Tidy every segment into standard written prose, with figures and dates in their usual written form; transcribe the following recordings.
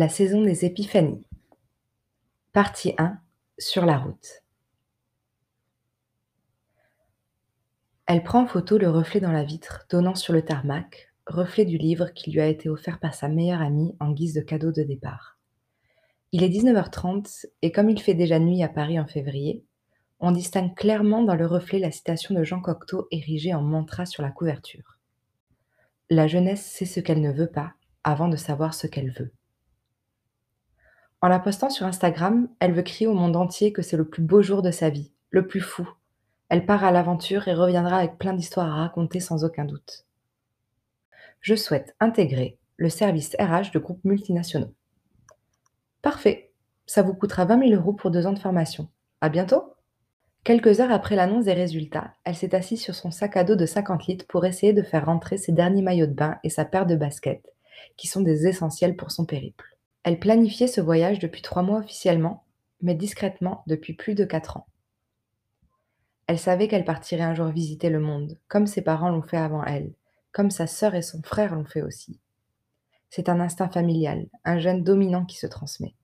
La saison des épiphanies. Partie 1. Sur la route. Elle prend en photo le reflet dans la vitre, donnant sur le tarmac, reflet du livre qui lui a été offert par sa meilleure amie en guise de cadeau de départ. Il est 19h30 et comme il fait déjà nuit à Paris en février, on distingue clairement dans le reflet la citation de Jean Cocteau érigée en mantra sur la couverture. La jeunesse sait ce qu'elle ne veut pas avant de savoir ce qu'elle veut. En la postant sur Instagram, elle veut crier au monde entier que c'est le plus beau jour de sa vie, le plus fou. Elle part à l'aventure et reviendra avec plein d'histoires à raconter sans aucun doute. Je souhaite intégrer le service RH de groupes multinationaux. Parfait, ça vous coûtera 20 000 € pour 2 ans de formation. À bientôt. Quelques heures après l'annonce des résultats, elle s'est assise sur son sac à dos de 50 litres pour essayer de faire rentrer ses derniers maillots de bain et sa paire de baskets, qui sont des essentiels pour son périple. Elle planifiait ce voyage depuis 3 mois officiellement, mais discrètement depuis plus de 4 ans. Elle savait qu'elle partirait un jour visiter le monde, comme ses parents l'ont fait avant elle, comme sa sœur et son frère l'ont fait aussi. C'est un instinct familial, un gène dominant qui se transmet.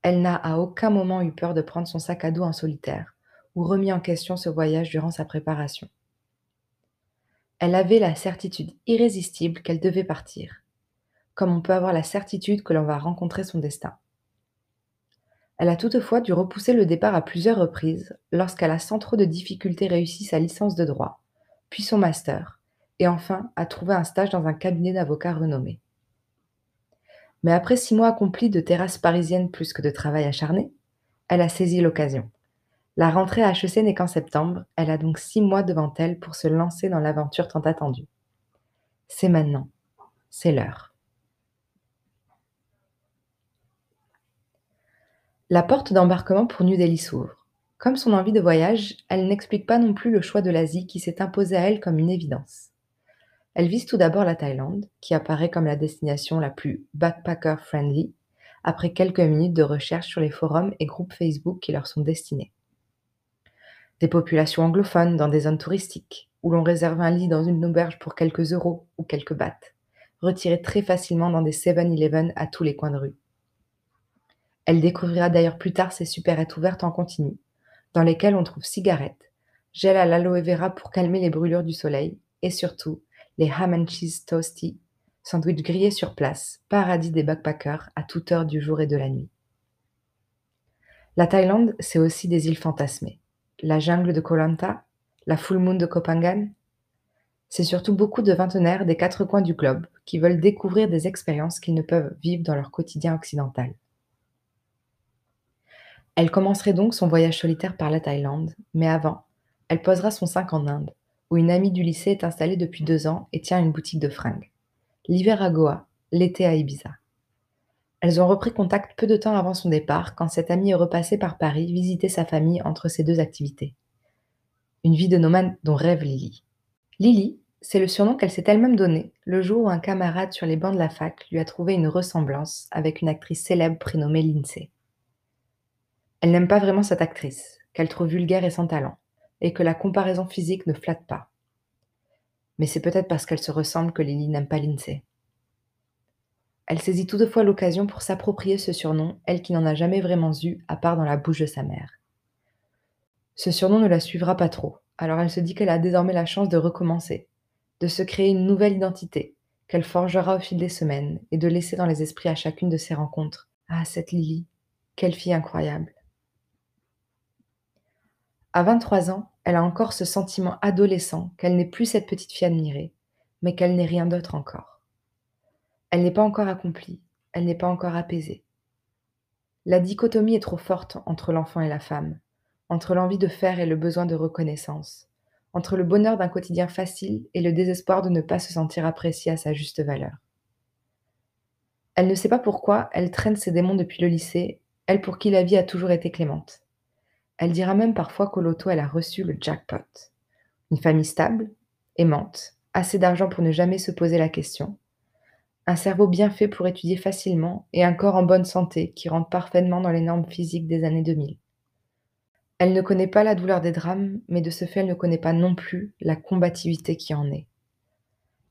Elle n'a à aucun moment eu peur de prendre son sac à dos en solitaire, ou remis en question ce voyage durant sa préparation. Elle avait la certitude irrésistible qu'elle devait partir, comme on peut avoir la certitude que l'on va rencontrer son destin. Elle a toutefois dû repousser le départ à plusieurs reprises lorsqu'elle a sans trop de difficultés réussi sa licence de droit, puis son master, et enfin a trouvé un stage dans un cabinet d'avocats renommé. Mais après 6 mois accomplis de terrasses parisiennes plus que de travail acharné, elle a saisi l'occasion. La rentrée à HEC n'est qu'en septembre, elle a donc 6 mois devant elle pour se lancer dans l'aventure tant attendue. C'est maintenant, c'est l'heure. La porte d'embarquement pour New Delhi s'ouvre. Comme son envie de voyage, elle n'explique pas non plus le choix de l'Asie qui s'est imposé à elle comme une évidence. Elle vise tout d'abord la Thaïlande, qui apparaît comme la destination la plus « backpacker-friendly » après quelques minutes de recherche sur les forums et groupes Facebook qui leur sont destinés. Des populations anglophones dans des zones touristiques, où l'on réserve un lit dans une auberge pour quelques euros ou quelques bahts, retirés très facilement dans des 7-Eleven à tous les coins de rue. Elle découvrira d'ailleurs plus tard ces supérettes ouvertes en continu, dans lesquelles on trouve cigarettes, gel à l'aloe vera pour calmer les brûlures du soleil, et surtout les ham and cheese toasties, sandwichs grillés sur place, paradis des backpackers à toute heure du jour et de la nuit. La Thaïlande, c'est aussi des îles fantasmées. La jungle de Koh Lanta, la full moon de Koh Phangan. C'est surtout beaucoup de vingtenaires des 4 coins du globe qui veulent découvrir des expériences qu'ils ne peuvent vivre dans leur quotidien occidental. Elle commencerait donc son voyage solitaire par la Thaïlande, mais avant, elle posera son sac en Inde, où une amie du lycée est installée depuis 2 ans et tient une boutique de fringues. L'hiver à Goa, l'été à Ibiza. Elles ont repris contact peu de temps avant son départ, quand cette amie est repassée par Paris visiter sa famille entre ces 2 activités. Une vie de nomade dont rêve Lily. Lily, c'est le surnom qu'elle s'est elle-même donné, le jour où un camarade sur les bancs de la fac lui a trouvé une ressemblance avec une actrice célèbre prénommée Lindsay. Elle n'aime pas vraiment cette actrice, qu'elle trouve vulgaire et sans talent, et que la comparaison physique ne flatte pas. Mais c'est peut-être parce qu'elle se ressemble que Lily n'aime pas Lindsay. Elle saisit toutefois l'occasion pour s'approprier ce surnom, elle qui n'en a jamais vraiment eu, à part dans la bouche de sa mère. Ce surnom ne la suivra pas trop, alors elle se dit qu'elle a désormais la chance de recommencer, de se créer une nouvelle identité, qu'elle forgera au fil des semaines, et de laisser dans les esprits à chacune de ses rencontres. Ah, cette Lily, quelle fille incroyable! À 23 ans, elle a encore ce sentiment adolescent qu'elle n'est plus cette petite fille admirée, mais qu'elle n'est rien d'autre encore. Elle n'est pas encore accomplie, elle n'est pas encore apaisée. La dichotomie est trop forte entre l'enfant et la femme, entre l'envie de faire et le besoin de reconnaissance, entre le bonheur d'un quotidien facile et le désespoir de ne pas se sentir appréciée à sa juste valeur. Elle ne sait pas pourquoi, elle traîne ses démons depuis le lycée, elle pour qui la vie a toujours été clémente. Elle dira même parfois qu'au loto elle a reçu le jackpot. Une famille stable, aimante, assez d'argent pour ne jamais se poser la question, un cerveau bien fait pour étudier facilement et un corps en bonne santé qui rentre parfaitement dans les normes physiques des années 2000. Elle ne connaît pas la douleur des drames, mais de ce fait, elle ne connaît pas non plus la combativité qui en est.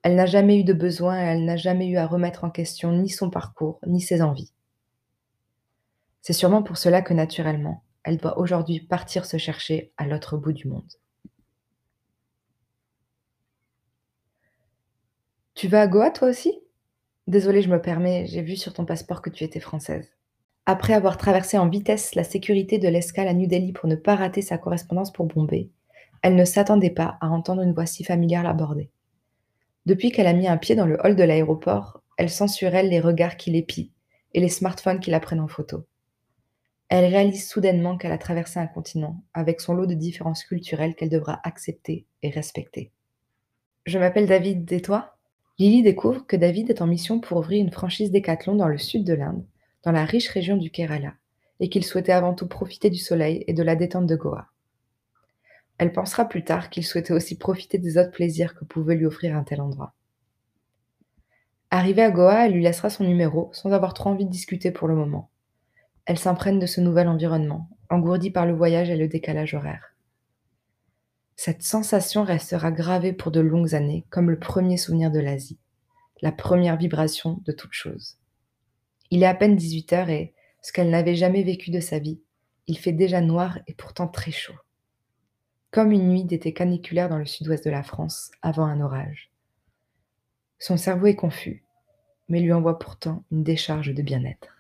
Elle n'a jamais eu de besoin, elle n'a jamais eu à remettre en question ni son parcours, ni ses envies. C'est sûrement pour cela que naturellement, elle doit aujourd'hui partir se chercher à l'autre bout du monde. Tu vas à Goa toi aussi ? Désolée, je me permets, j'ai vu sur ton passeport que tu étais française. Après avoir traversé en vitesse la sécurité de l'escale à New Delhi pour ne pas rater sa correspondance pour Bombay, elle ne s'attendait pas à entendre une voix si familière l'aborder. Depuis qu'elle a mis un pied dans le hall de l'aéroport, elle sent sur elle les regards qui l'épient et les smartphones qui la prennent en photo. Elle réalise soudainement qu'elle a traversé un continent avec son lot de différences culturelles qu'elle devra accepter et respecter. Je m'appelle David, et toi ? Lily découvre que David est en mission pour ouvrir une franchise Decathlon dans le sud de l'Inde, dans la riche région du Kerala, et qu'il souhaitait avant tout profiter du soleil et de la détente de Goa. Elle pensera plus tard qu'il souhaitait aussi profiter des autres plaisirs que pouvait lui offrir un tel endroit. Arrivée à Goa, elle lui laissera son numéro, sans avoir trop envie de discuter pour le moment. Elle s'imprègne de ce nouvel environnement, engourdie par le voyage et le décalage horaire. Cette sensation restera gravée pour de longues années, comme le premier souvenir de l'Asie, la première vibration de toute chose. Il est à peine 18h et, ce qu'elle n'avait jamais vécu de sa vie, il fait déjà noir et pourtant très chaud. Comme une nuit d'été caniculaire dans le sud-ouest de la France, avant un orage. Son cerveau est confus, mais lui envoie pourtant une décharge de bien-être.